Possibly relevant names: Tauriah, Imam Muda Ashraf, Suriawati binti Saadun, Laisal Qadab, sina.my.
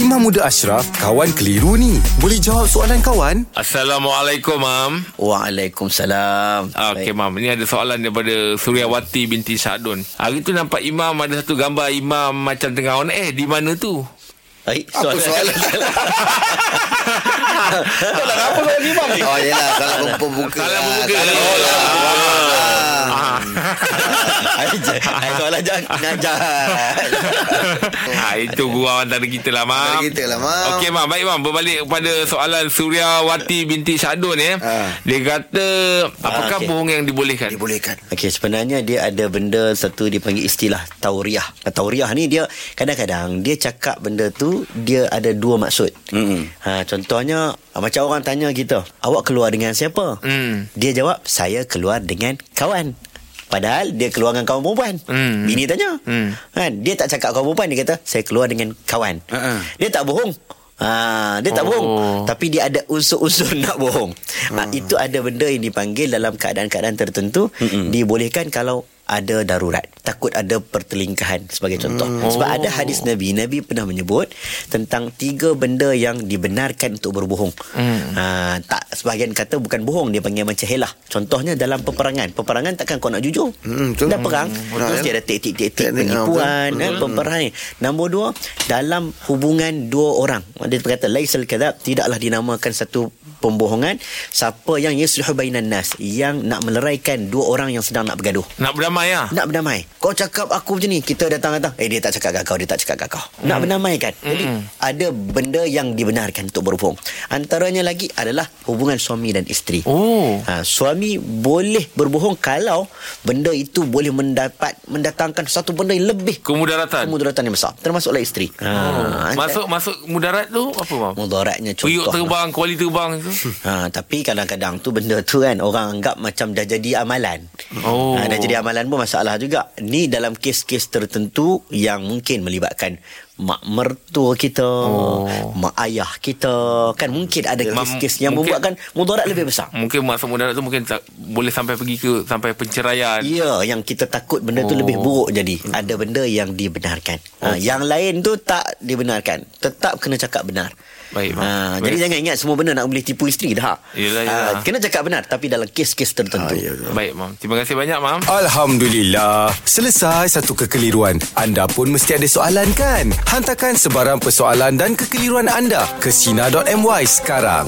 Imam Muda Ashraf, kawan keliru ni. Boleh jawab soalan kawan? Assalamualaikum, Mam. Waalaikumsalam. Okey, Mam. Ini ada soalan daripada Suriawati binti Saadun. Hari tu nampak Imam, ada satu gambar Imam macam tengah on air. Di mana tu? Apa soalan? Kau nak apa soalan Imam ni? Oh, yelah. Salah pembuka. Itu gurau antara kita lah, Mam. Okey, Mam. Baik, Mam. Berbalik kepada soalan Suriawati binti Saadun ya. Dia kata apakah bohong yang dibolehkan? Okey, sebenarnya dia ada benda satu dipanggil istilah Tauriah. Tauriah ni dia kadang-kadang dia cakap benda tu dia ada dua maksud. Contohnya macam orang tanya kita, awak keluar dengan siapa? Dia jawab, saya keluar dengan kawan. Padahal dia keluar dengan kawan perempuan. Bini tanya. Dia tak cakap kawan perempuan. Dia kata, saya keluar dengan kawan. Dia tak bohong. Dia tak bohong. Tapi dia ada unsur-unsur nak bohong. Itu ada benda yang dipanggil dalam keadaan-keadaan tertentu. Dibolehkan kalau ada darurat. Takut ada pertelingkahan sebagai contoh. Sebab ada hadis Nabi pernah menyebut tentang 3 benda yang dibenarkan untuk berbohong. Tak, sebahagian kata bukan bohong, dia panggil macam helah. Contohnya dalam peperangan. Peperangan takkan kau nak jujur. Dah perang, mesti ada taktik-taktik penipuan, peperangan. Nombor 2, dalam hubungan 2 orang. Dia berkata Laisal Qadab, tidaklah dinamakan satu pembohongan siapa yang yuslihu bainan nas, yang nak meleraikan 2 orang yang sedang nak bergaduh. Nak berdamai. Nak berdamai. Kau cakap aku macam ni, kita datang-datang, dia tak cakap kat kau, nak berdamai kan. Jadi ada benda yang dibenarkan untuk berbohong. Antaranya lagi adalah hubungan suami dan isteri. Suami boleh berbohong kalau benda itu boleh mendatangkan satu benda yang lebih kemudaratan yang besar, termasuklah isteri. Masuk mudarat tu apa, Mam? Mudaratnya contoh periuk terbang, kuali terbang itu. Tapi kadang-kadang tu benda tu kan orang anggap macam dah jadi amalan. Dah jadi amalan pun masalah juga. Ni dalam kes-kes tertentu yang mungkin melibatkan mak mertua kita, mak ayah kita, kan mungkin ada kes-kes yang membuatkan mudarat lebih besar. Mungkin masa mudarat tu mungkin tak boleh sampai pergi ke sampai penceraian. Ya, yang kita takut benda tu lebih buruk jadi. Ada benda yang dibenarkan. Yang lain tu tak dibenarkan. Tetap kena cakap benar. Baik, jadi jangan ingat semua benda nak boleh tipu isteri dah. Yelah. Kena cakap benar, tapi dalam kes-kes tertentu. Baik, Mam. Terima kasih banyak, Mam. Alhamdulillah. Selesai satu kekeliruan. Anda pun mesti ada soalan kan? Hantarkan sebarang persoalan dan kekeliruan anda ke sina.my sekarang.